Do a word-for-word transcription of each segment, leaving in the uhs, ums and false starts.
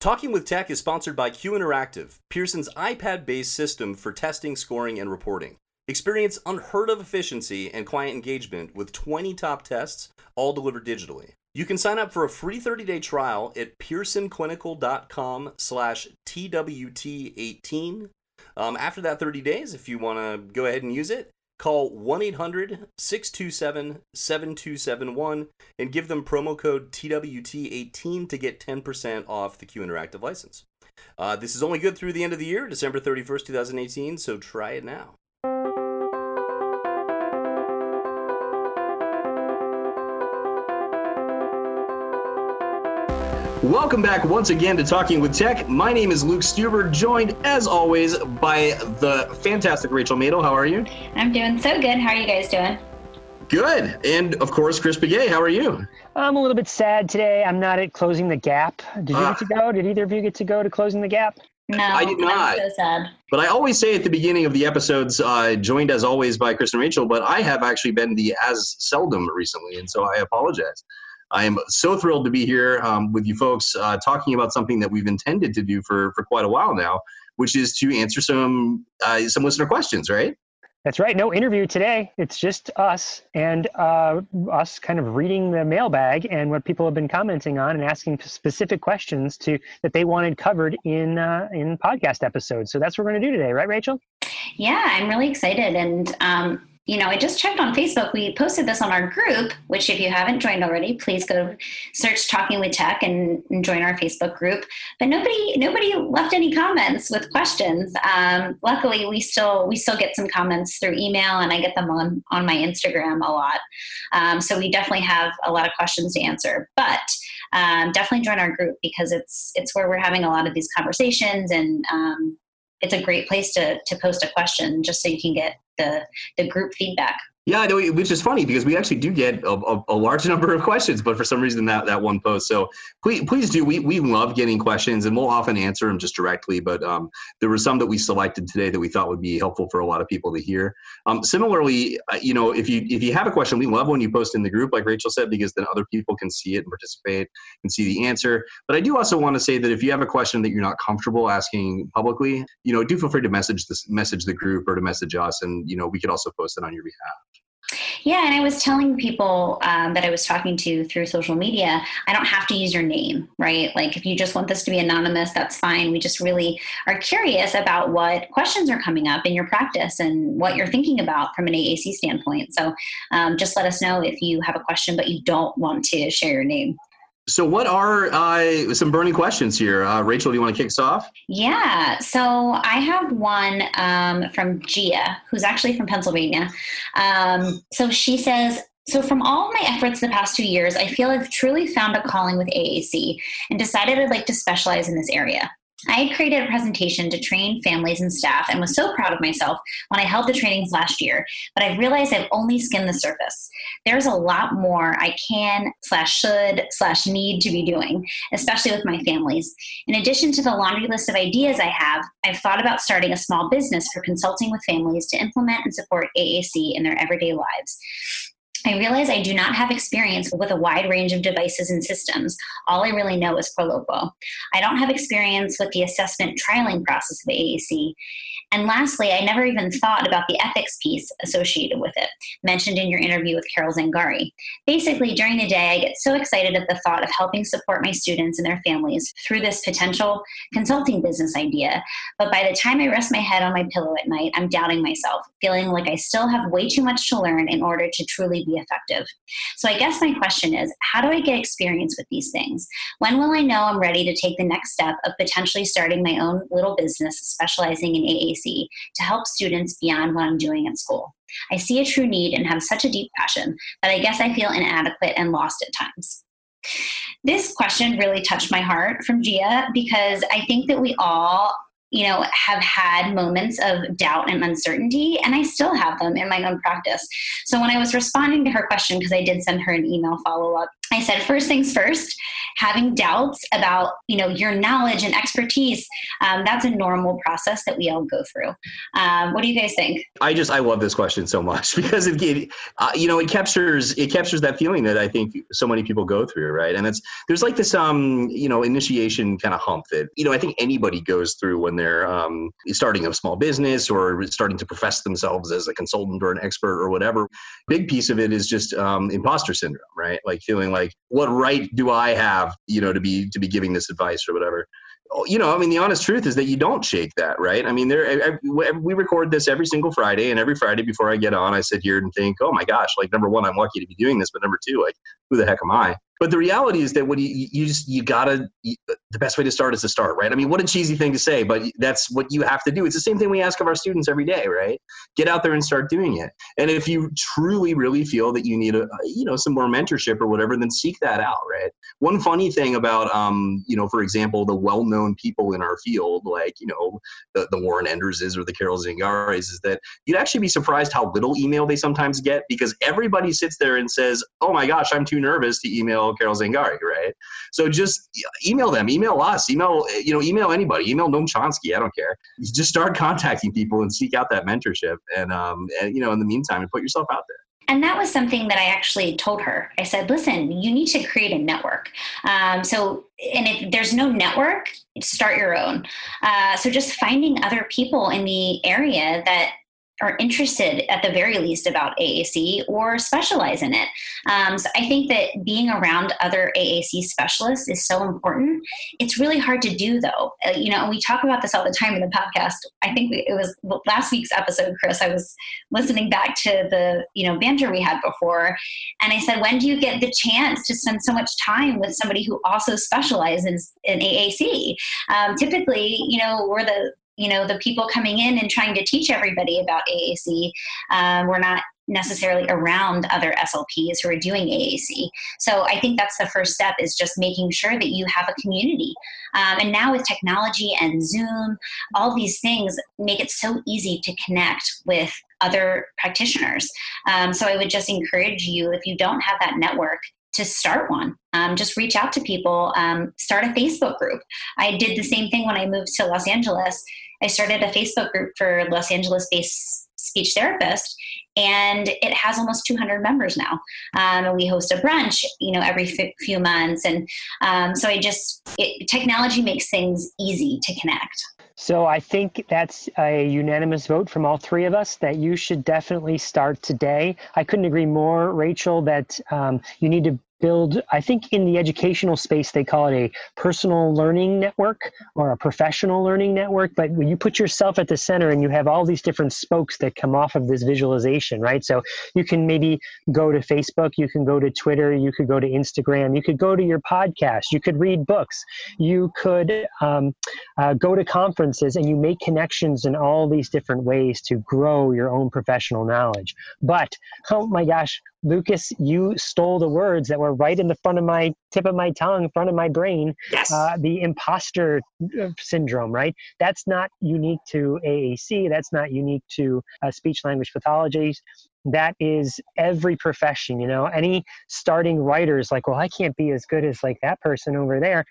Talking with Tech is sponsored by Q-Interactive, Pearson's iPad-based system for testing, scoring, and reporting. Experience unheard-of efficiency and client engagement with twenty top tests, all delivered digitally. You can sign up for a free thirty-day trial at pearson clinical dot com slash T W T eighteen. Um, after that thirty days, if you want to go ahead and use it, call one eight hundred six two seven seven two seven one and give them promo code T W T eighteen to get ten percent off the Q-Interactive license. Uh, this is only good through the end of the year, December thirty-first, twenty eighteen, so try it now. Welcome back once again to Talking with Tech. My name is Luke Stuber, joined as always by the fantastic Rachel Madel. How are you? I'm doing so good. How are you guys doing? Good. And of course, Chris Begay. How are you? I'm a little bit sad today. I'm not at Closing the Gap. Did you uh, get to go? Did either of you get to go to Closing the Gap? No, I did not. I'm so sad. But I always say at the beginning of the episodes, uh, joined as always by Chris and Rachel, but I have actually been the as seldom recently, and so I apologize. I am so thrilled to be here um, with you folks uh, talking about something that we've intended to do for, for quite a while now, which is to answer some uh, some listener questions, right? That's right. No interview today. It's just us and uh, us kind of reading the mailbag and what people have been commenting on and asking specific questions to that they wanted covered in uh, in podcast episodes. So that's what we're going to do today. Right, Rachel? Yeah, I'm really excited. And um you know, I just checked on Facebook. We posted this on our group, which if you haven't joined already, please go search Talking with Tech and, and join our Facebook group. But nobody nobody left any comments with questions. Um, luckily, we still we still get some comments through email, and I get them on, on my Instagram a lot. Um, so we definitely have a lot of questions to answer. But um, definitely join our group because it's, it's where we're having a lot of these conversations, and um, it's a great place to to post a question just so you can get the the group feedback. Yeah, I know, which is funny because we actually do get a, a, a large number of questions, but for some reason that, that one post. So please please do. We we love getting questions, and we'll often answer them just directly. But um, there were some that we selected today that we thought would be helpful for a lot of people to hear. Um, similarly, uh, you know, if you if you have a question, we love when you post in the group, like Rachel said, because then other people can see it and participate and see the answer. But I do also want to say that if you have a question that you're not comfortable asking publicly, you know, do feel free to message this message the group or to message us, and you know, we could also post it on your behalf. Yeah, and I was telling people um, that I was talking to through social media, I don't have to use your name, right? Like if you just want this to be anonymous, that's fine. We just really are curious about what questions are coming up in your practice and what you're thinking about from an A A C standpoint. So um, just let us know if you have a question, but you don't want to share your name. So what are uh, some burning questions here? Uh, Rachel, do you want to kick us off? Yeah. So I have one um, from Gia, who's actually from Pennsylvania. Um, so she says, so from all my efforts the past two years, I feel I've truly found a calling with A A C and decided I'd like to specialize in this area. I had created a presentation to train families and staff and was so proud of myself when I held the trainings last year, but I've realized I've only skimmed the surface. There's a lot more I can slash should slash need to be doing, especially with my families. In addition to the laundry list of ideas I have, I've thought about starting a small business for consulting with families to implement and support A A C in their everyday lives. I realize I do not have experience with a wide range of devices and systems. All I really know is Proloquo. I don't have experience with the assessment trialing process of A A C. And lastly, I never even thought about the ethics piece associated with it, mentioned in your interview with Carol Zangari. Basically, during the day, I get so excited at the thought of helping support my students and their families through this potential consulting business idea. But by the time I rest my head on my pillow at night, I'm doubting myself, feeling like I still have way too much to learn in order to truly be effective. So I guess my question is, how do I get experience with these things? When will I know I'm ready to take the next step of potentially starting my own little business specializing in A A C to help students beyond what I'm doing at school? I see a true need and have such a deep passion that I guess I feel inadequate and lost at times. This question really touched my heart from Gia because I think that we all, you know, have had moments of doubt and uncertainty, and I still have them in my own practice. So when I was responding to her question, because I did send her an email follow-up, I said, first things first, having doubts about, you know, your knowledge and expertise, um, that's a normal process that we all go through. Um, what do you guys think? I just, I love this question so much because it, it uh, you know, it captures, it captures that feeling that I think so many people go through, right? And it's, there's like this, um, you know, initiation kind of hump that, you know, I think anybody goes through when they're um, starting a small business or starting to profess themselves as a consultant or an expert or whatever. Big piece of it is just um, imposter syndrome, right? Like feeling like, Like, what right do I have, you know, to be to be giving this advice or whatever? You know, I mean, the honest truth is that you don't shake that, right? I mean, there I, I, we record this every single Friday, and every Friday before I get on, I sit here and think, oh my gosh, like number one, I'm lucky to be doing this, but number two, like, who the heck am I? But the reality is that what you you just you gotta you, the best way to start is to start, right? I mean, what a cheesy thing to say, but that's what you have to do. It's the same thing we ask of our students every day, right? Get out there and start doing it. And if you truly, really feel that you need a you know some more mentorship or whatever, then seek that out, right? One funny thing about um you know for example the well-known people in our field, like you know the the Warren Enderses or the Carol Zangaris, is that you'd actually be surprised how little email they sometimes get because everybody sits there and says, oh my gosh, I'm too nervous to email Carol Zangari, right? So just email them, email us, email, you know, email anybody, email Noam Chomsky, I don't care. Just start contacting people and seek out that mentorship. And, um, and you know, in the meantime, put yourself out there. And that was something that I actually told her. I said, listen, you need to create a network. Um, so, and if there's no network, start your own. Uh, so just finding other people in the area that are interested at the very least about A A C or specialize in it. Um, so I think that being around other A A C specialists is so important. It's really hard to do though. Uh, you know, we talk about this all the time in the podcast. I think it was last week's episode, Chris, I was listening back to the, you know, banter we had before. And I said, when do you get the chance to spend so much time with somebody who also specializes in, in A A C? Um, typically, you know, we're the, you know, the people coming in and trying to teach everybody about A A C, um, we're not necessarily around other S L Ps who are doing A A C. So I think that's the first step, is just making sure that you have a community. Um, and now with technology and Zoom, all these things make it so easy to connect with other practitioners. Um, so I would just encourage you, if you don't have that network, to start one. Um, just reach out to people, um, start a Facebook group. I did the same thing when I moved to Los Angeles. I started a Facebook group for Los Angeles-based speech therapists, and it has almost two hundred members now. Um, and we host a brunch, you know, every f- few months. And um, so I just, it, technology makes things easy to connect. So I think that's a unanimous vote from all three of us that you should definitely start today. I couldn't agree more, Rachel, that um, you need to build, I think in the educational space, they call it a personal learning network or a professional learning network. But when you put yourself at the center and you have all these different spokes that come off of this visualization, right? So you can maybe go to Facebook, you can go to Twitter, you could go to Instagram, you could go to your podcast, you could read books, you could um, uh, go to conferences, and you make connections in all these different ways to grow your own professional knowledge. But, oh my gosh, Lucas, you stole the words that were right in the front of my tip of my tongue, front of my brain. Yes. Uh, the imposter syndrome, right? That's not unique to A A C. That's not unique to uh, speech language pathologies. That is every profession, you know, any starting writers like, well, I can't be as good as like that person over there.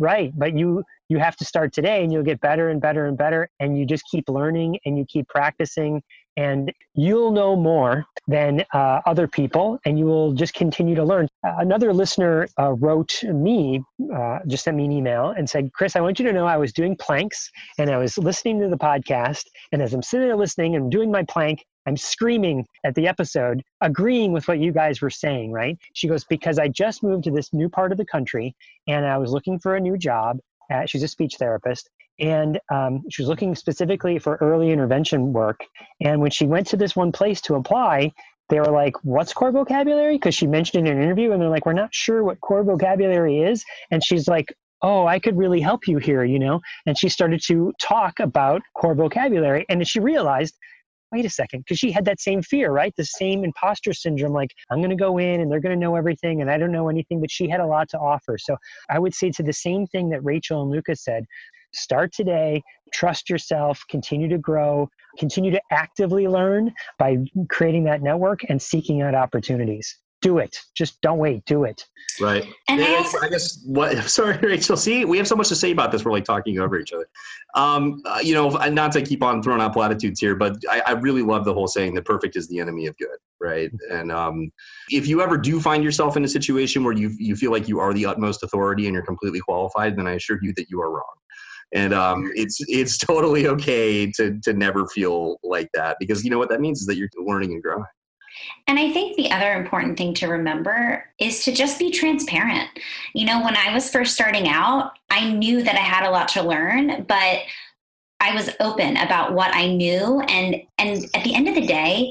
Right. But you, you have to start today, and you'll get better and better and better. And you just keep learning and you keep practicing, and you'll know more than uh, other people, and you will just continue to learn. Uh, another listener uh, wrote me, uh, just sent me an email and said, Chris, I want you to know I was doing planks and I was listening to the podcast. And as I'm sitting there listening and doing my plank, I'm screaming at the episode, agreeing with what you guys were saying, right? She goes, because I just moved to this new part of the country and I was looking for a new job. Uh, she's a speech therapist. And um, she was looking specifically for early intervention work. And when she went to this one place to apply, they were like, what's core vocabulary? Because she mentioned in an interview, and they're like, we're not sure what core vocabulary is. And she's like, oh, I could really help you here, you know? And she started to talk about core vocabulary. And she realized, wait a second, because she had that same fear, right? The same imposter syndrome, like I'm going to go in and they're going to know everything and I don't know anything, but she had a lot to offer. So I would say to the same thing that Rachel and Lucas said, start today, trust yourself, continue to grow, continue to actively learn by creating that network and seeking out opportunities. do it. Just don't wait, do it. Right. And I guess, I guess what, sorry, Rachel, see, we have so much to say about this. We're like talking over each other. Um, uh, you know, not to keep on throwing out platitudes here, but I, I really love the whole saying that perfect is the enemy of good. Right. And um, if you ever do find yourself in a situation where you, you feel like you are the utmost authority and you're completely qualified, then I assure you that you are wrong. And um, it's it's totally okay to to never feel like that, because you know what that means is that you're learning and growing. And I think the other important thing to remember is to just be transparent. You know, when I was first starting out, I knew that I had a lot to learn, but I was open about what I knew. And and at the end of the day,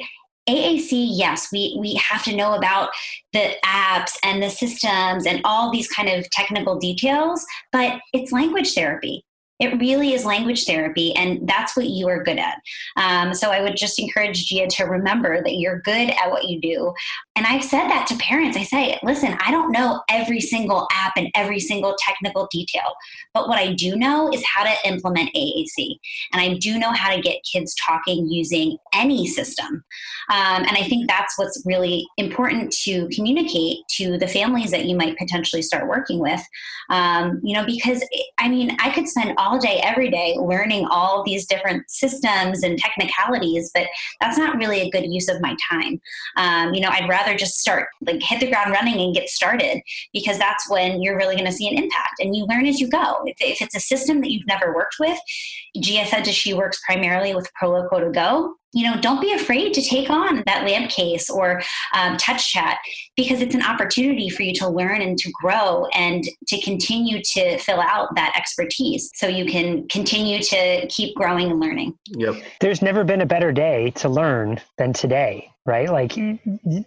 A A C, yes, we, we have to know about the apps and the systems and all these kind of technical details, but it's language therapy. It really is language therapy, and that's what you are good at. Um, so I would just encourage Gia to remember that you're good at what you do. And I've said that to parents. I say, listen, I don't know every single app and every single technical detail, but what I do know is how to implement A A C. And I do know how to get kids talking using any system. Um, and I think that's what's really important to communicate to the families that you might potentially start working with. Um, you know, because, I mean, I could spend all all day, every day, learning all these different systems and technicalities, but that's not really a good use of my time. Um, you know, I'd rather just start, like hit the ground running and get started, because that's when you're really going to see an impact, and you learn as you go. If, if it's a system that you've never worked with, Gia said that she works primarily with Proloquo to go. You know, don't be afraid to take on that lab case or um, TouchChat, because it's an opportunity for you to learn and to grow and to continue to fill out that expertise so you can continue to keep growing and learning. Yep. There's never been a better day to learn than today, right? Like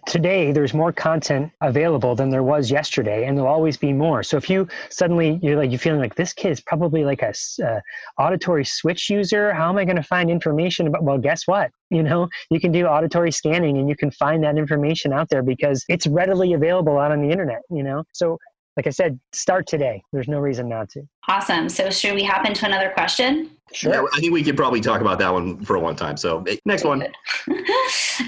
today, there's more content available than there was yesterday, and there'll always be more. So if you suddenly, you're like, you're feeling like this kid is probably like a uh, auditory switch user, how am I going to find information about, well, guess what? You know, you can do auditory scanning and you can find that information out there because it's readily available out on the internet, you know? So like I said, start today. There's no reason not to. Awesome. So should we hop into another question? Sure. Yeah, I think we could probably talk about that one for a long time. So next one.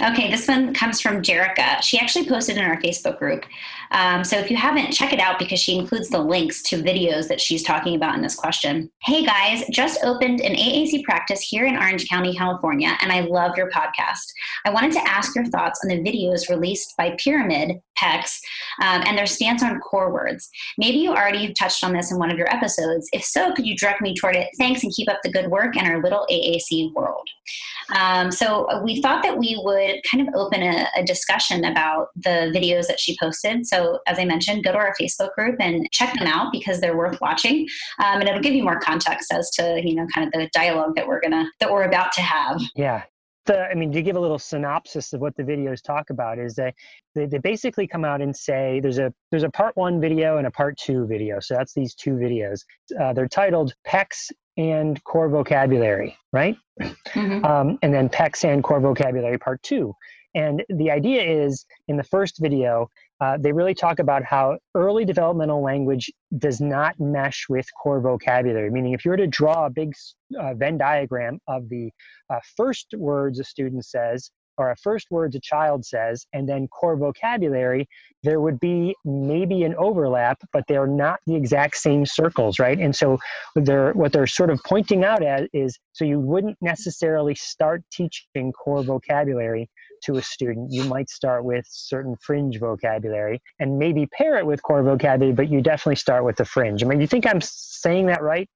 Okay. This one comes from Jerica. She actually posted in our Facebook group. Um, so if you haven't, check it out, because she includes the links to videos that she's talking about in this question. Hey guys, just opened an A A C practice here in Orange County, California, and I love your podcast. I wanted to ask your thoughts on the videos released by Pyramid P E Cs um, and their stance on core words. Maybe you already touched on this in one of your episodes. If so, could you direct me toward it? Thanks, and keep up the good work in our little A A C world. Um, so we thought that we would kind of open a, a discussion about the videos that she posted. So as I mentioned, go to our Facebook group and check them out, because they're worth watching. Um, and it'll give you more context as to, you know, kind of the dialogue that we're gonna, that we're about to have. Yeah. The, I mean, to give a little synopsis of what the videos talk about is that they, they basically come out and say there's a there's a part one video and a part two video. So that's these two videos. Uh, they're titled P E Cs and Core Vocabulary, right? Mm-hmm. Um, and then P E Cs and Core Vocabulary Part Two. And the idea is, in the first video, uh, they really talk about how early developmental language does not mesh with core vocabulary, meaning if you were to draw a big uh, Venn diagram of the uh, first words a student says, or a first words a child says, and then core vocabulary, there would be maybe an overlap, but they're not the exact same circles, right? And so they're, what they're sort of pointing out at is, so you wouldn't necessarily start teaching core vocabulary to a student. You might start with certain fringe vocabulary and maybe pair it with core vocabulary, but you definitely start with the fringe. I mean, you think I'm saying that right?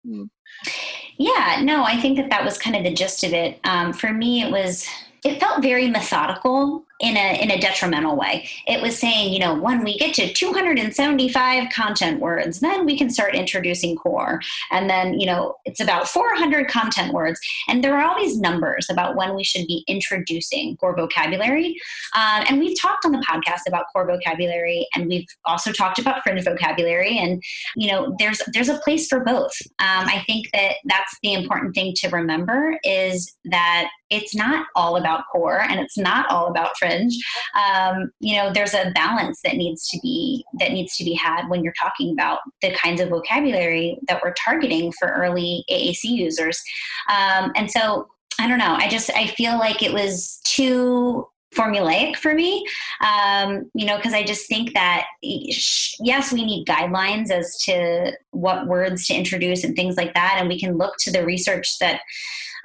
Yeah, no, I think that that was kind of the gist of it. Um, for me, it was... It felt very methodical in a in a detrimental way. It was saying, you know, when we get to two hundred seventy-five content words, then we can start introducing core. And then, you know, it's about four hundred content words. And there are all these numbers about when we should be introducing core vocabulary. Um, and we've talked on the podcast about core vocabulary, and we've also talked about fringe vocabulary. And, you know, there's there's a place for both. Um, I think that that's the important thing to remember, is that it's not all about core and it's not all about fringe. Um, you know, there's a balance that needs to be that needs to be had when you're talking about the kinds of vocabulary that we're targeting for early A A C users. Um, and so, I don't know, I just, I feel like it was too formulaic for me, um, you know, because I just think that, yes, we need guidelines as to what words to introduce and things like that. And we can look to the research that,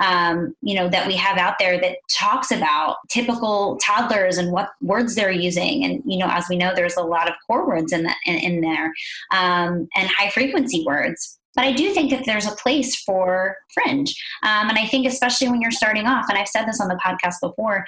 um, you know, that we have out there that talks about typical toddlers and what words they're using. And, you know, as we know, there's a lot of core words in, the, in, in there um, and high frequency words. But I do think that there's a place for fringe. Um, and I think especially when you're starting off, and I've said this on the podcast before,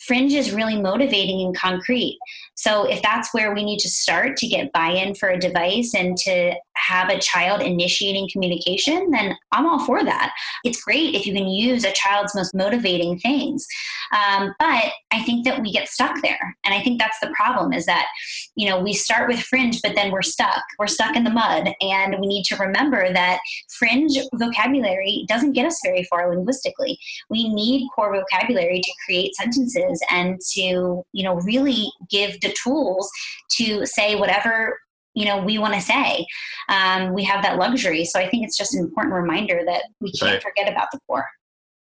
fringe is really motivating and concrete. So if that's where we need to start to get buy-in for a device and to have a child initiating communication, then I'm all for that. It's great if you can use a child's most motivating things. Um, but I think that we get stuck there. And I think that's the problem, is that, you know, we start with fringe, but then we're stuck. We're stuck in the mud. And we need to remember that fringe vocabulary doesn't get us very far linguistically. We need core vocabulary to create sentences and to, you know, really give the tools to say whatever, you know, we want to say. Um, we have that luxury. So I think it's just an important reminder that we can't right. forget about the core.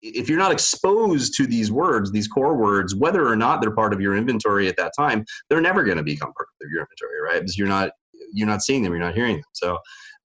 If you're not exposed to these words, these core words, whether or not they're part of your inventory at that time, they're never going to become part of your inventory, right? Because you're not, you're not seeing them, you're not hearing them. So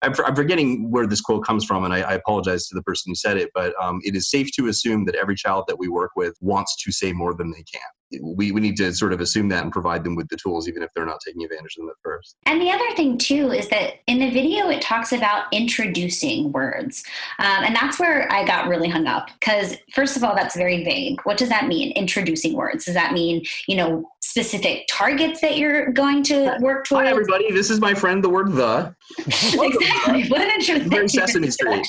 I'm, I'm forgetting where this quote comes from, and I, I apologize to the person who said it, but um, it is safe to assume that every child that we work with wants to say more than they can. We we need to sort of assume that and provide them with the tools, even if they're not taking advantage of them at first. And the other thing, too, is that in the video, it talks about introducing words. Um, and that's where I got really hung up, because, first of all, that's very vague. What does that mean, introducing words? Does that mean, you know, specific targets that you're going to work towards? Hi, everybody. This is my friend, the word the. Exactly. What an interesting very Sesame Street.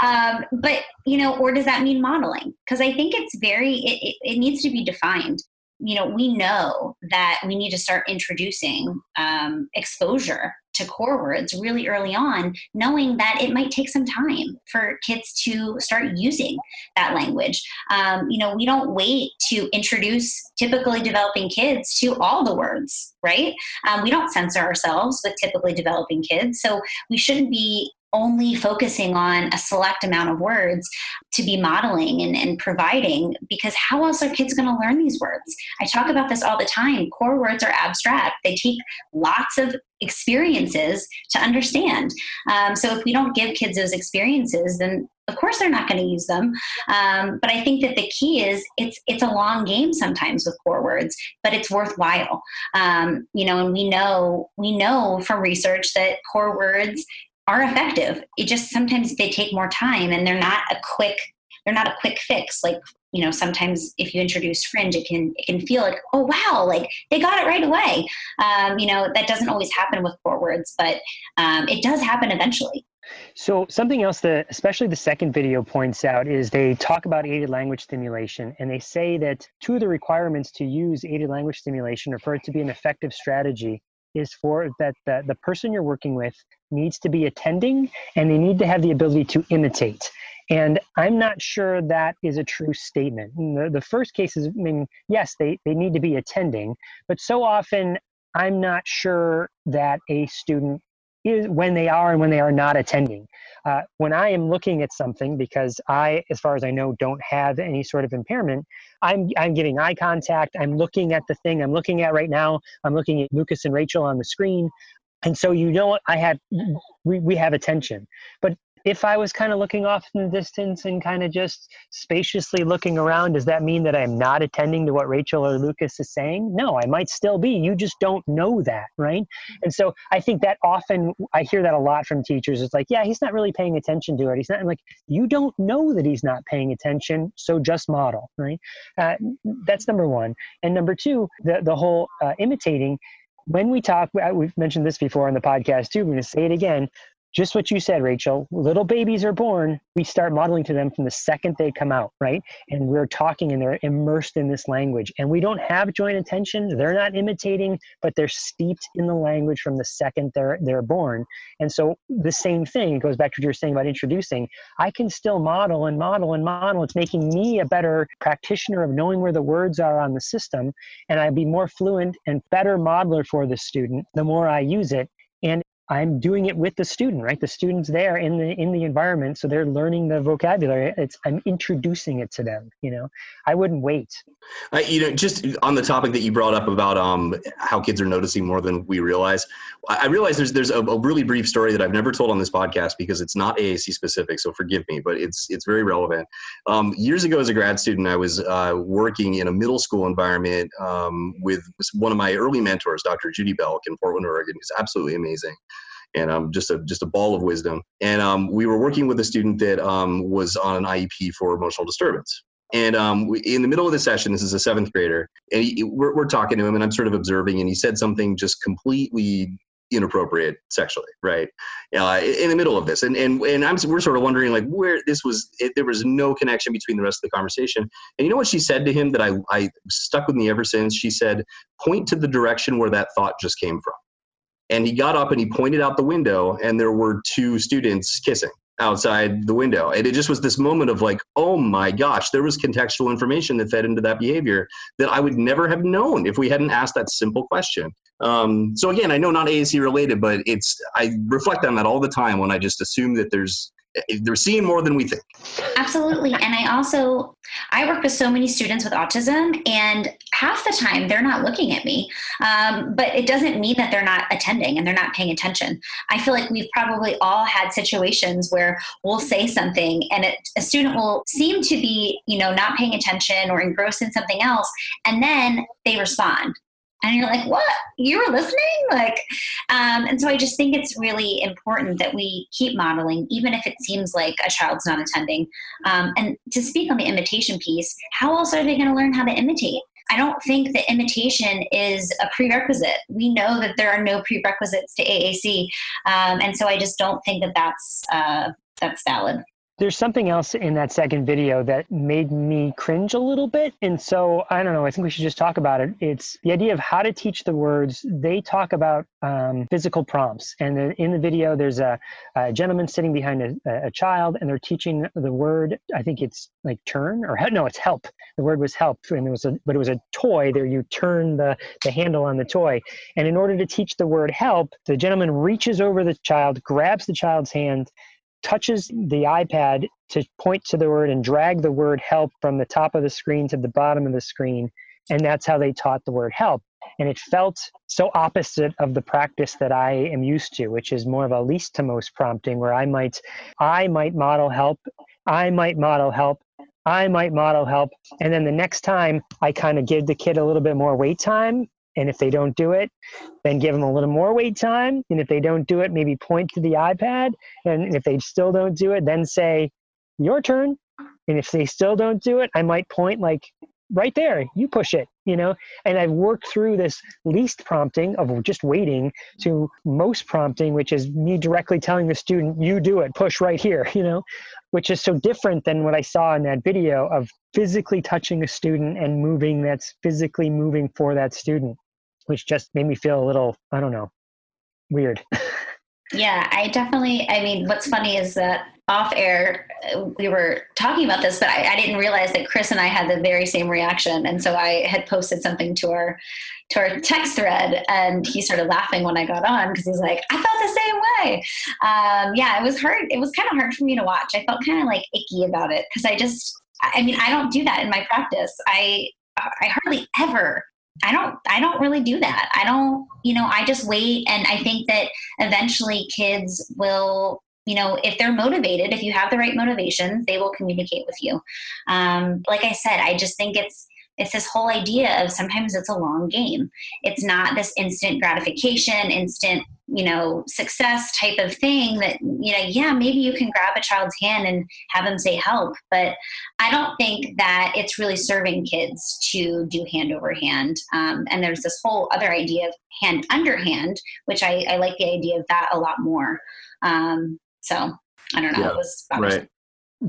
Um, but, you know, or does that mean modeling? Because I think it's very, it, it, it needs to be defined. Find, you know, we know that we need to start introducing um, exposure to core words really early on, knowing that it might take some time for kids to start using that language. Um, you know, we don't wait to introduce typically developing kids to all the words, right? Um, we don't censor ourselves with typically developing kids. So we shouldn't be only focusing on a select amount of words to be modeling and, and providing, because how else are kids going to learn these words? I talk about this all the time. Core words are abstract. They take lots of experiences to understand. Um, so if we don't give kids those experiences, then of course they're not going to use them. Um, but I think that the key is it's it's a long game sometimes with core words, but it's worthwhile. Um, you know, and we know we know from research that core words are effective. It just sometimes they take more time, and they're not a quick, they're not a quick fix. Like, you know, sometimes if you introduce fringe, it can, it can feel like, oh wow, like they got it right away. Um, you know, that doesn't always happen with core words, but um, it does happen eventually. So something else that especially the second video points out is they talk about aided language stimulation, and they say that two of the requirements to use aided language stimulation or for it to be an effective strategy is for that the, the person you're working with needs to be attending, and they need to have the ability to imitate. And I'm not sure that is a true statement. The, the first case is, I mean, yes, they, they need to be attending, but so often I'm not sure that a student is when they are and when they are not attending. Uh, when I am looking at something, because I, as far as I know, don't have any sort of impairment, I'm I'm giving eye contact, I'm looking at the thing I'm looking at right now, I'm looking at Lucas and Rachel on the screen. And so, you know, I have, we, we have attention. But if I was kind of looking off in the distance and kind of just spaciously looking around, does that mean that I'm not attending to what Rachel or Lucas is saying? No, I might still be. You just don't know that, right? And so I think that often, I hear that a lot from teachers. It's like, yeah, he's not really paying attention to it. He's not, I'm like, you don't know that he's not paying attention, so just model, right? Uh, that's number one. And number two, the, the whole uh, imitating. When we talk, we've mentioned this before on the podcast too, I'm going to say it again, just what you said, Rachel, little babies are born, we start modeling to them from the second they come out, right? And we're talking and they're immersed in this language, and we don't have joint attention. They're not imitating, but they're steeped in the language from the second they're they're born. And so the same thing, it goes back to what you were saying about introducing. I can still model and model and model. It's making me a better practitioner of knowing where the words are on the system, and I'd be more fluent and better modeler for the student the more I use it. And I'm doing it with the student, right? The student's there in the in the environment, so they're learning the vocabulary. It's I'm introducing it to them. You know, I wouldn't wait. Uh, you know, just on the topic that you brought up about um, how kids are noticing more than we realize, I realize there's there's a, a really brief story that I've never told on this podcast because it's not A A C specific, so forgive me, but it's it's very relevant. Um, years ago, as a grad student, I was uh, working in a middle school environment um, with one of my early mentors, Doctor Judy Belk in Portland, Oregon, who's absolutely amazing. And um, just a just a ball of wisdom. And um, we were working with a student that um, was on an I E P for emotional disturbance. And um, we, in the middle of the session, this is a seventh grader, and he, we're, we're talking to him, and I'm sort of observing, and he said something just completely inappropriate sexually, right? Uh, in the middle of this, and and and I'm we're sort of wondering like where this was. It, there was no connection between the rest of the conversation. And you know what she said to him that I I stuck with me ever since. She said, "Point to the direction where that thought just came from." And he got up and he pointed out the window, and there were two students kissing outside the window. And it just was this moment of like, oh my gosh, there was contextual information that fed into that behavior that I would never have known if we hadn't asked that simple question. Um, so again, I know not A A C related, but it's, I reflect on that all the time when I just assume that there's, they're seeing more than we think. Absolutely. And I also, I work with so many students with autism, and half the time they're not looking at me. Um, but it doesn't mean that they're not attending and they're not paying attention. I feel like we've probably all had situations where we'll say something and it, a student will seem to be, you know, not paying attention or engrossed in something else. And then they respond. And you're like, what? You were listening? Like, um, and so I just think it's really important that we keep modeling, even if it seems like a child's not attending. Um, and to speak on the imitation piece, how else are they going to learn how to imitate? I don't think that imitation is a prerequisite. We know that there are no prerequisites to A A C. Um, and so I just don't think that that's, uh, that's valid. There's something else in that second video that made me cringe a little bit. And so, I don't know, I think we should just talk about it. It's the idea of how to teach the words. They talk about um, physical prompts. And in the video, there's a, a gentleman sitting behind a, a child, and they're teaching the word, I think it's like turn, or no, it's help. The word was help, and it was a, but it was a toy there. You turn the, the handle on the toy. And in order to teach the word help, the gentleman reaches over the child, grabs the child's hand, touches the iPad to point to the word and drag the word help from the top of the screen to the bottom of the screen. And that's how they taught the word help. And it felt so opposite of the practice that I am used to, which is more of a least to most prompting, where I might, I might model help, I might model help, I might model help. And then the next time I kind of give the kid a little bit more wait time. And if they don't do it, then give them a little more wait time. And if they don't do it, maybe point to the iPad. And if they still don't do it, then say, your turn. And if they still don't do it, I might point like, right there, you push it, you know? And I've worked through this least prompting of just waiting to most prompting, which is me directly telling the student, you do it, push right here, you know? Which is so different than what I saw in that video of physically touching a student and moving, that's physically moving for that student. Which just made me feel a little, I don't know, weird. Yeah, I definitely, I mean, what's funny is that off air, we were talking about this, but I, I didn't realize that Chris and I had the very same reaction. And so I had posted something to our, to our text thread, and he started laughing when I got on because he's like, I felt the same way. Um, yeah, it was hard. It was kind of hard for me to watch. I felt kind of like icky about it because I just, I mean, I don't do that in my practice. I, I hardly ever I don't, I don't really do that. I don't, you know, I just wait. And I think that eventually kids will, you know, if they're motivated, if you have the right motivations, they will communicate with you. Um, like I said, I just think it's, it's this whole idea of sometimes it's a long game. It's not this instant gratification, instant, you know, success type of thing that, you know, yeah, maybe you can grab a child's hand and have them say help. But I don't think that it's really serving kids to do hand over hand. Um, and there's this whole other idea of hand under hand, which I, I like the idea of that a lot more. Um, so I don't know. Yeah, it was right.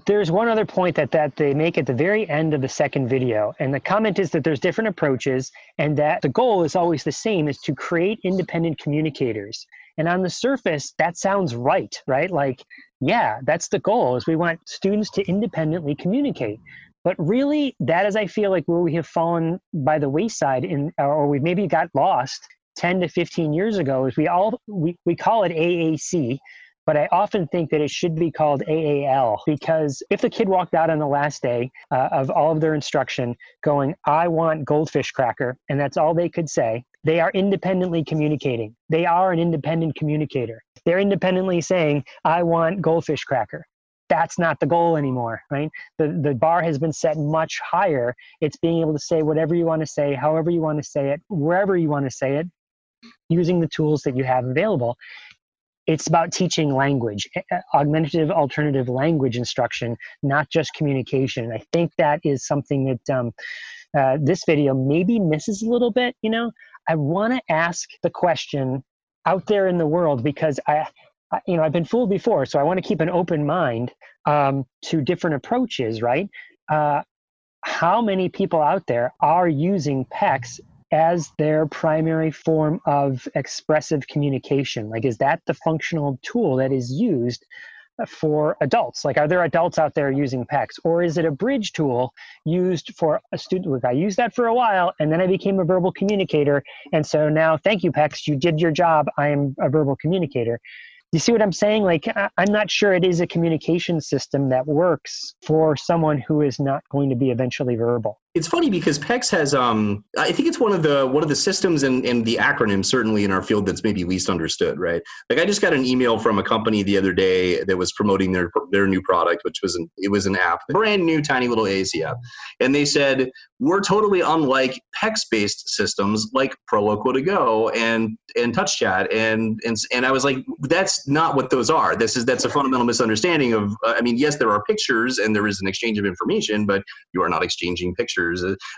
There's one other point that, that they make at the very end of the second video. And the comment is that there's different approaches and that the goal is always the same, is to create independent communicators. And on the surface, that sounds right, right? Like, yeah, that's the goal, is we want students to independently communicate. But really, that is, I feel like, where we have fallen by the wayside in, or we've maybe got lost ten to fifteen years ago is we all, we, we call it A A C, but I often think that it should be called A A L, because if the kid walked out on the last day uh, of all of their instruction going, I want goldfish cracker, and that's all they could say, they are independently communicating. They are an independent communicator. They're independently saying, I want goldfish cracker. That's not the goal anymore, right? The, the bar has been set much higher. It's being able to say whatever you want to say, however you want to say it, wherever you want to say it, using the tools that you have available. It's about teaching language, augmentative alternative language instruction, not just communication. I think that is something that um, uh, this video maybe misses a little bit. You know, I want to ask the question out there in the world, because I, I, you know, I've been fooled before, so I want to keep an open mind um, to different approaches, right? Uh, how many people out there are using P E Cs as their primary form of expressive communication? Like, is that the functional tool that is used for adults? Like, are there adults out there using P E Cs? Or is it a bridge tool used for a student? Look, I used that for a while, and then I became a verbal communicator. And so now, thank you, P E Cs. You did your job. I am a verbal communicator. You see what I'm saying? Like, I'm not sure it is a communication system that works for someone who is not going to be eventually verbal. It's funny because P E Cs has, um, I think it's one of the one of the systems and and the acronym certainly in our field that's maybe least understood, right? Like, I just got an email from a company the other day that was promoting their their new product, which was an it was an app, brand new, tiny little A A C app, and they said we're totally unlike P E Cs-based systems like Proloquo to Go and and TouchChat, and and and I was like, that's not what those are. This is that's a fundamental misunderstanding of. Uh, I mean, yes, there are pictures and there is an exchange of information, but you are not exchanging pictures.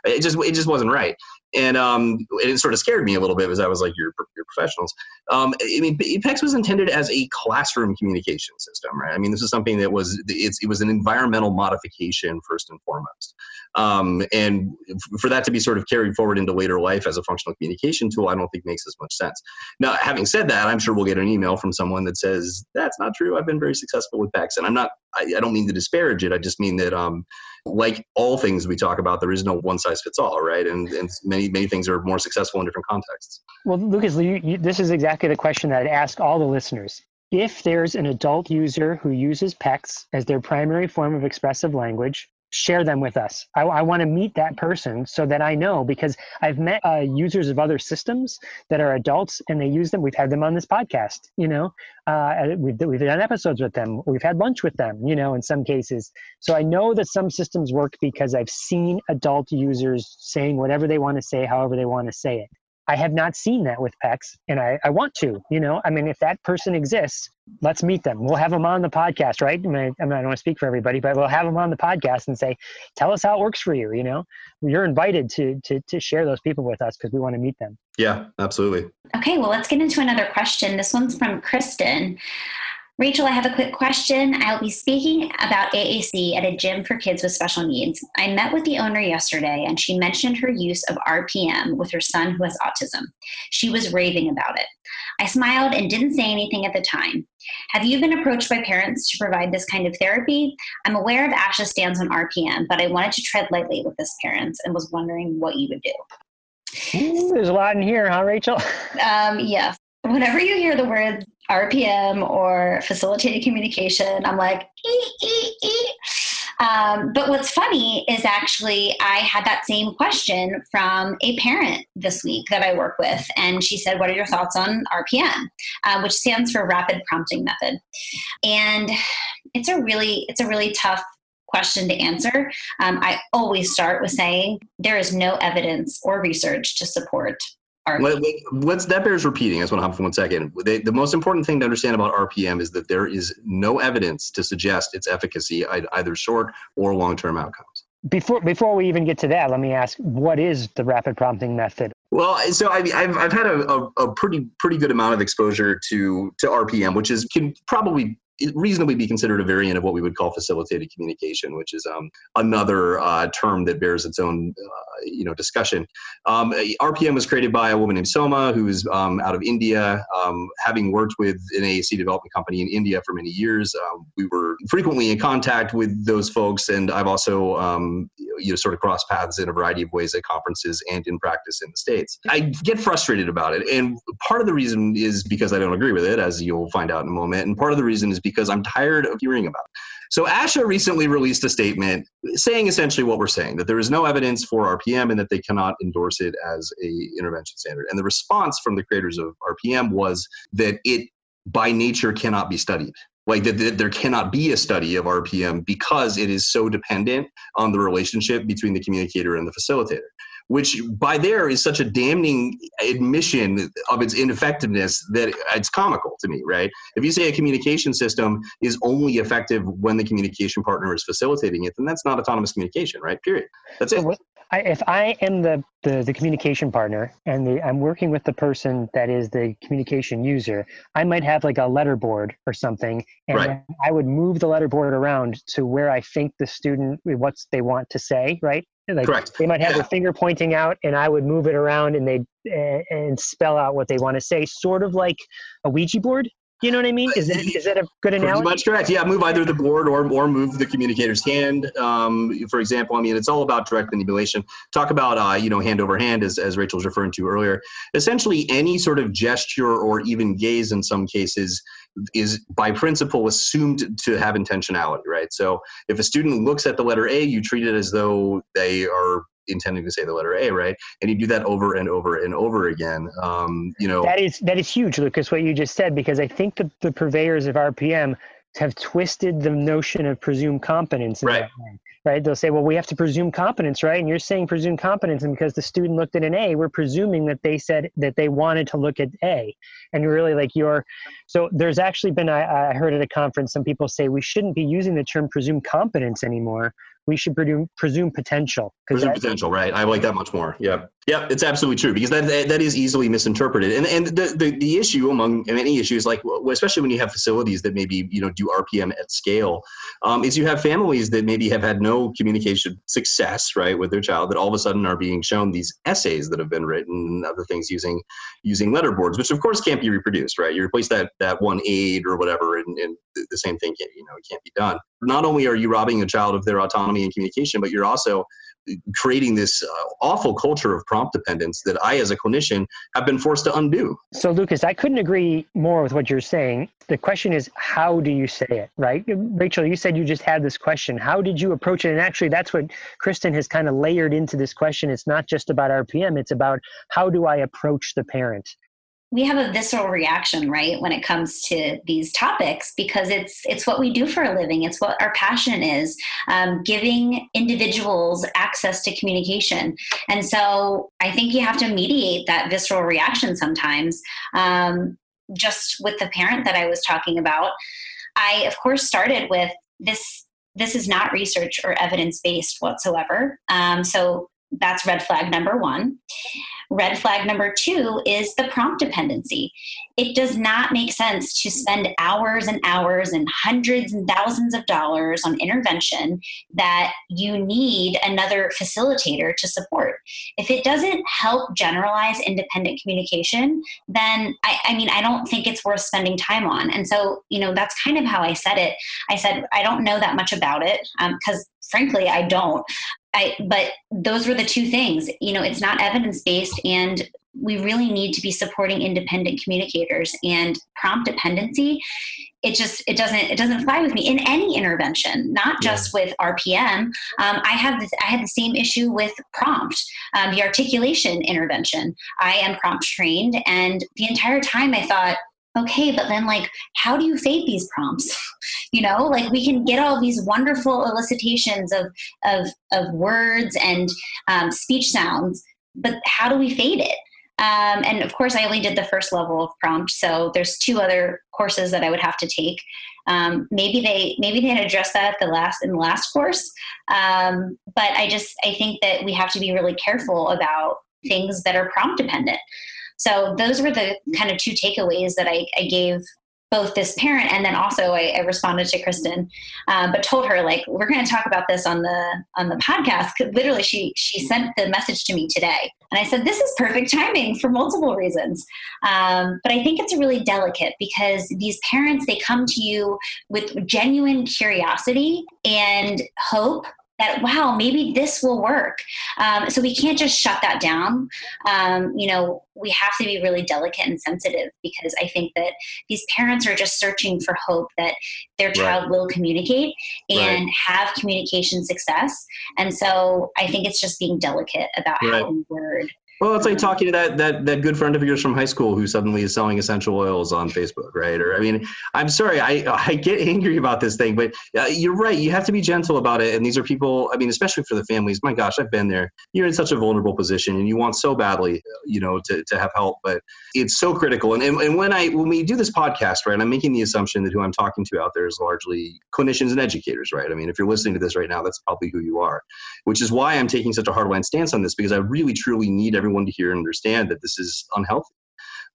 It just it just wasn't right, and um, it sort of scared me a little bit because I was like, "You're, you're professionals." Um, I mean, P E Cs was intended as a classroom communication system, right? I mean, this is something that was it's it was an environmental modification first and foremost, um, and for that to be sort of carried forward into later life as a functional communication tool, I don't think makes as much sense. Now, having said that, I'm sure we'll get an email from someone that says that's not true. I've been very successful with P E Cs, and I'm not. I, I don't mean to disparage it. I just mean that, um, like all things we talk about, there is no one size fits all, right? And, and many, many things are more successful in different contexts. Well, Lucas, you, you, this is exactly the question that I'd ask all the listeners. If there's an adult user who uses P E Cs as their primary form of expressive language, share them with us. I, I want to meet that person so that I know, because I've met uh, users of other systems that are adults and they use them. We've had them on this podcast, you know, uh, we've, we've done episodes with them. We've had lunch with them, you know, in some cases. So I know that some systems work because I've seen adult users saying whatever they want to say, however they want to say it. I have not seen that with P E Cs, and I, I want to, you know, I mean, if that person exists, let's meet them. We'll have them on the podcast, right? I, mean, I, I don't want to speak for everybody, but we'll have them on the podcast and say, tell us how it works for you. You know, you're invited to, to, to share those people with us because we want to meet them. Yeah, absolutely. Okay. Well, let's get into another question. This one's from Kristen. Rachel, I have a quick question. I'll be speaking about A A C at a gym for kids with special needs. I met with the owner yesterday and she mentioned her use of R P M with her son who has autism. She was raving about it. I smiled and didn't say anything at the time. Have you been approached by parents to provide this kind of therapy? I'm aware of ASHA stands on R P M, but I wanted to tread lightly with this parents and was wondering what you would do. Ooh, there's a lot in here, huh, Rachel? Um, yeah. Whenever you hear the word R P M or facilitated communication, I'm like, ee, ee, ee. Um, but what's funny is actually I had that same question from a parent this week that I work with. And she said, what are your thoughts on R P M, uh, which stands for Rapid Prompting Method. And it's a really, it's a really tough question to answer. Um, I always start with saying there is no evidence or research to support Let, let's, that bears repeating. I just want to hop for one second. They, the most important thing to understand about R P M is that there is no evidence to suggest its efficacy, either short or long-term outcomes. Before before we even get to that, let me ask, what is the rapid prompting method? Well, so I've I've, I've had a, a, a pretty pretty good amount of exposure to to R P M, which is can probably reasonably be considered a variant of what we would call facilitated communication, which is um, another uh, term that bears its own, uh, you know, discussion. Um, R P M was created by a woman named Soma, who is um, out of India, um, having worked with an A A C development company in India for many years. Um, we were frequently in contact with those folks, and I've also um, you know, sort of cross paths in a variety of ways at conferences and in practice in the States. I get frustrated about it. And part of the reason is because I don't agree with it, as you'll find out in a moment. And part of the reason is because I'm tired of hearing about it. So ASHA recently released a statement saying essentially what we're saying, that there is no evidence for R P M and that they cannot endorse it as an intervention standard. And the response from the creators of R P M was that it by nature cannot be studied. Like that, that there cannot be a study of R P M because it is so dependent on the relationship between the communicator and the facilitator, which by there is such a damning admission of its ineffectiveness that it's comical to me, right? If you say a communication system is only effective when the communication partner is facilitating it, then that's not autonomous communication, right? Period. That's it. I, if I am the, the, the communication partner and the, I'm working with the person that is the communication user, I might have like a letter board or something, and right. I would move the letter board around to where I think the student, what they want to say, right? Like Correct. They might have yeah. their finger pointing out, and I would move it around and they and, and spell out what they want to say, sort of like a Ouija board. You know what I mean? Is that, is that a good analogy? Pretty much correct. Yeah, move either the board or or move the communicator's hand. Um, for example, I mean, it's all about direct manipulation. Talk about, uh, you know, hand over hand, as, as Rachel was referring to earlier. Essentially, any sort of gesture or even gaze in some cases is by principle assumed to have intentionality, right? So if a student looks at the letter A, you treat it as though they are intending to say the letter A, right? And you do that over and over and over again. Um, you know, that is that is huge, Lucas, what you just said, because I think that the purveyors of R P M have twisted the notion of presumed competence. In right. That way, right. They'll say, well, we have to presume competence, right? And you're saying presume competence, and because the student looked at an A, we're presuming that they said that they wanted to look at A. And really like your, so there's actually been, I, I heard at a conference, some people say we shouldn't be using the term presume competence anymore. We should presume, presume potential. Presume potential, right? I like that much more. Yeah, yeah, it's absolutely true, because that that is easily misinterpreted, and and the the, the issue among many issues, like especially when you have facilities that maybe you know do R P M at scale, um, is you have families that maybe have had no communication success, right, with their child, that all of a sudden are being shown these essays that have been written and other things using using letter boards, which of course can't be reproduced, right? You replace that that one aid or whatever, and, and the same thing can't you know it can't be done. Not only are you robbing a child of their autonomy and communication, but you're also creating this uh, awful culture of prompt dependence that I, as a clinician, have been forced to undo. So, Lucas, I couldn't agree more with what you're saying. The question is, how do you say it, right? Rachel, you said you just had this question. How did you approach it? And actually, that's what Kristen has kind of layered into this question. It's not just about R P M. It's about how do I approach the parent? We have a visceral reaction, right, when it comes to these topics, because it's it's what we do for a living. It's what our passion is, um, giving individuals access to communication. And so I think you have to mediate that visceral reaction sometimes. Um, just with the parent that I was talking about, I, of course, started with this. This is not research or evidence-based whatsoever. Um, so that's red flag number one. Red flag number two is the prompt dependency. It does not make sense to spend hours and hours and hundreds and thousands of dollars on intervention that you need another facilitator to support. If it doesn't help generalize independent communication, then I, I mean, I don't think it's worth spending time on. And so, you know, that's kind of how I said it. I said, I don't know that much about it because um, frankly, I don't. I, but those were the two things. You know, it's not evidence-based, and we really need to be supporting independent communicators, and prompt dependency, it just, it doesn't, it doesn't fly with me in any intervention, not just with R P M. Um, I have this, I had the same issue with prompt, um, the articulation intervention. I am prompt trained, and the entire time I thought, okay, but then like, how do you fade these prompts? You know, like we can get all these wonderful elicitations of, of, of words and um, speech sounds, but how do we fade it? Um, and of course I only did the first level of prompt. So there's two other courses that I would have to take. Um, maybe they, maybe they had addressed that at the last, in the last course. Um, but I just, I think that we have to be really careful about things that are prompt dependent. So those were the kind of two takeaways that I, I gave both this parent, and then also I, I responded to Kristen, uh, but told her like, we're going to talk about this on the, on the podcast. Literally, she, she sent the message to me today. And I said, this is perfect timing for multiple reasons. Um, but I think it's really delicate because these parents, they come to you with genuine curiosity and hope that, wow, maybe this will work. Um, so we can't just shut that down. Um, you know, we have to be really delicate and sensitive, because I think that these parents are just searching for hope that their child right. will communicate and right. have communication success. And so I think it's just being delicate about right. how we word. Well, it's like talking to that, that that good friend of yours from high school who suddenly is selling essential oils on Facebook, right? Or, I mean, I'm sorry, I, I get angry about this thing, but uh, you're right. You have to be gentle about it. And these are people, I mean, especially for the families, my gosh, I've been there. You're in such a vulnerable position and you want so badly, you know, to, to have help, but it's so critical. And, and and when I when we do this podcast, right, I'm making the assumption that who I'm talking to out there is largely clinicians and educators, right? I mean, if you're listening to this right now, that's probably who you are, which is why I'm taking such a hardline stance on this, because I really, truly need everyone everyone to hear and understand that this is unhealthy.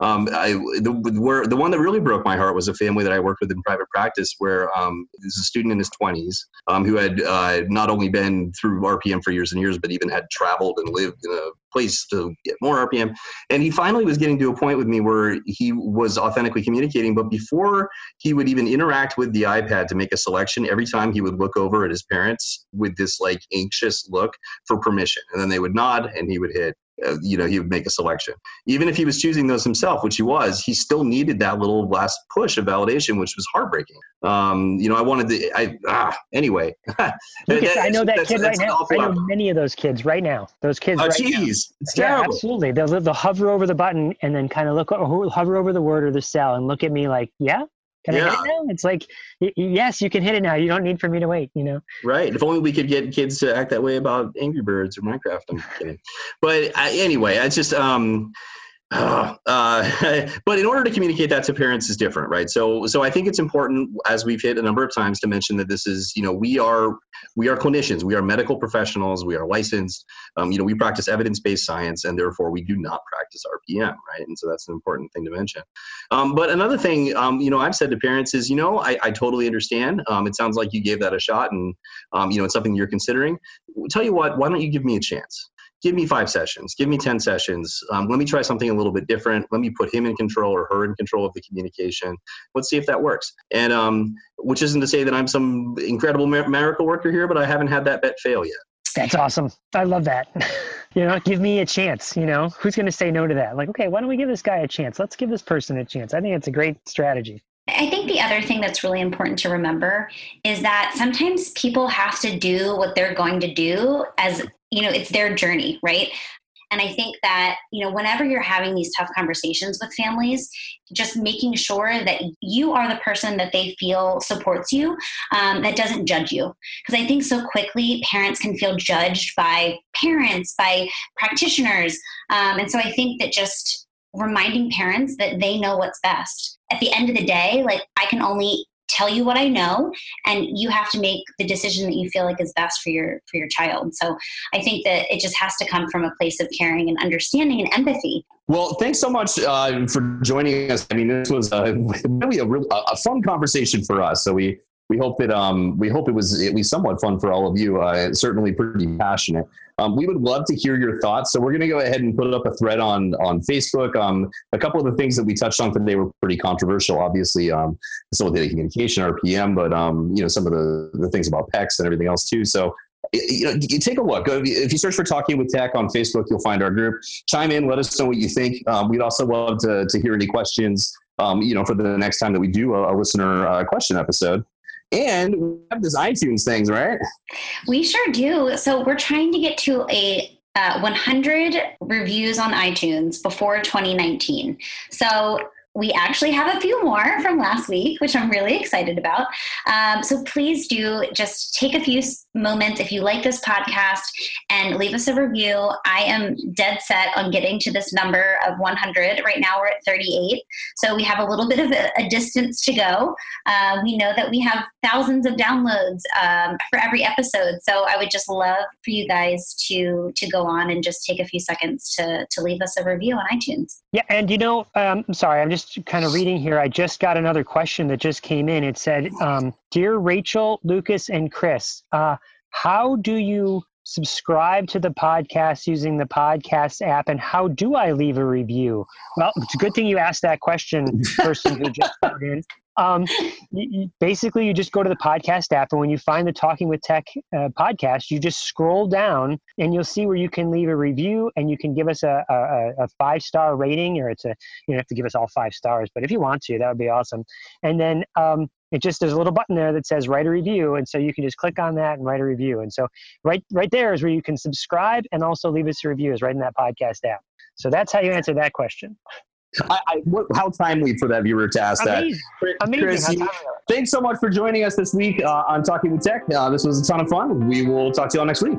Um, I, the, where, the one that really broke my heart was a family that I worked with in private practice where um, there's a student in his twenties um, who had uh, not only been through R P M for years and years, but even had traveled and lived in a place to get more R P M. And he finally was getting to a point with me where he was authentically communicating, but before he would even interact with the iPad to make a selection, every time he would look over at his parents with this like anxious look for permission. And then they would nod and he would hit. Uh, you know, he would make a selection. Even if he was choosing those himself, which he was, he still needed that little last push of validation, which was heartbreaking. Um, you know, I wanted to, I, ah, anyway. Lucas, I know that kid right now. I know many of those kids right now. Those kids oh, right geez. now. It's yeah, terrible. Absolutely. They'll, they'll hover over the button and then kind of look, or hover over the word or the cell and look at me like, yeah. Can yeah. I hit it now? It's like, yes, you can hit it now. You don't need for me to wait, you know? Right. If only we could get kids to act that way about Angry Birds or Minecraft. I'm kidding. But I, anyway, I just... um Uh, uh, but in order to communicate that to parents is different, right? So, so I think it's important, as we've hit a number of times, to mention that this is, you know, we are, we are clinicians, we are medical professionals, we are licensed, um, you know, we practice evidence-based science, and therefore we do not practice R P M, right? And so that's an important thing to mention. Um, but another thing, um, you know, I've said to parents is, you know, I, I totally understand. Um, it sounds like you gave that a shot, and um, you know, it's something you're considering. I'll tell you what, why don't you give me a chance? Give me five sessions, give me ten sessions. Um, let me try something a little bit different. Let me put him in control or her in control of the communication. Let's see if that works. And um, which isn't to say that I'm some incredible mir- miracle worker here, but I haven't had that bet fail yet. That's awesome. I love that. You know, give me a chance, you know, who's going to say no to that? Like, okay, why don't we give this guy a chance? Let's give this person a chance. I think it's a great strategy. I think the other thing that's really important to remember is that sometimes people have to do what they're going to do as, you know, it's their journey, right? And I think that, you know, whenever you're having these tough conversations with families, just making sure that you are the person that they feel supports you, um, that doesn't judge you. Because I think so quickly parents can feel judged by parents, by practitioners. Um, and so I think that just reminding parents that they know what's best. At the end of the day, like, I can only tell you what I know, and you have to make the decision that you feel like is best for your for your child. So I think that it just has to come from a place of caring and understanding and empathy. Well, thanks so much uh, for joining us. I mean, this was a, really a, real, a fun conversation for us. So we we hope that um we hope it was at least somewhat fun for all of you. Uh, certainly pretty passionate. Um, we would love to hear your thoughts. So we're going to go ahead and put up a thread on, on Facebook. Um, a couple of the things that we touched on today were pretty controversial, obviously, um, facilitated communication, R P M, but, um, you know, some of the, the things about P E Cs and everything else too. So, you know, you take a look. If you search for Talking with Tech on Facebook, you'll find our group. Chime in, let us know what you think. Um, we'd also love to, to hear any questions, um, you know, for the next time that we do a, a listener uh, question episode. And we have this iTunes things, right? We sure do. So we're trying to get to a uh, one hundred reviews on iTunes before twenty nineteen. So we actually have a few more from last week, which I'm really excited about. Um, so please do just take a few moments if you like this podcast and leave us a review. I am dead set on getting to this number of one hundred. Right now we're at thirty-eight. So we have a little bit of a, a distance to go. Uh, we know that we have thousands of downloads um, for every episode. So I would just love for you guys to to go on and just take a few seconds to, to leave us a review on iTunes. Yeah. And you know, um, I'm sorry, I'm just kind of reading here. I just got another question that just came in. It said, um, dear Rachel, Lucas, and Chris, uh, how do you subscribe to the podcast using the podcast app, and how do I leave a review? Well, it's a good thing you asked that question, person who just put in. Um, you, basically, you just go to the podcast app, and when you find the Talking with Tech uh, podcast, you just scroll down, and you'll see where you can leave a review, and you can give us a, a, a five-star rating, or it's a, you don't have to give us all five stars, but if you want to, that would be awesome. And then um, it just, there's a little button there that says write a review, and so you can just click on that and write a review. And so right, right there is where you can subscribe and also leave us a review, is right in that podcast app. So that's how you answer that question. I, I, what, how timely for that viewer to ask Amazing. that. Amazing. Chris, Amazing. Thanks so much for joining us this week uh, on Talking with Tech. Uh, this was a ton of fun. We will talk to you all next week.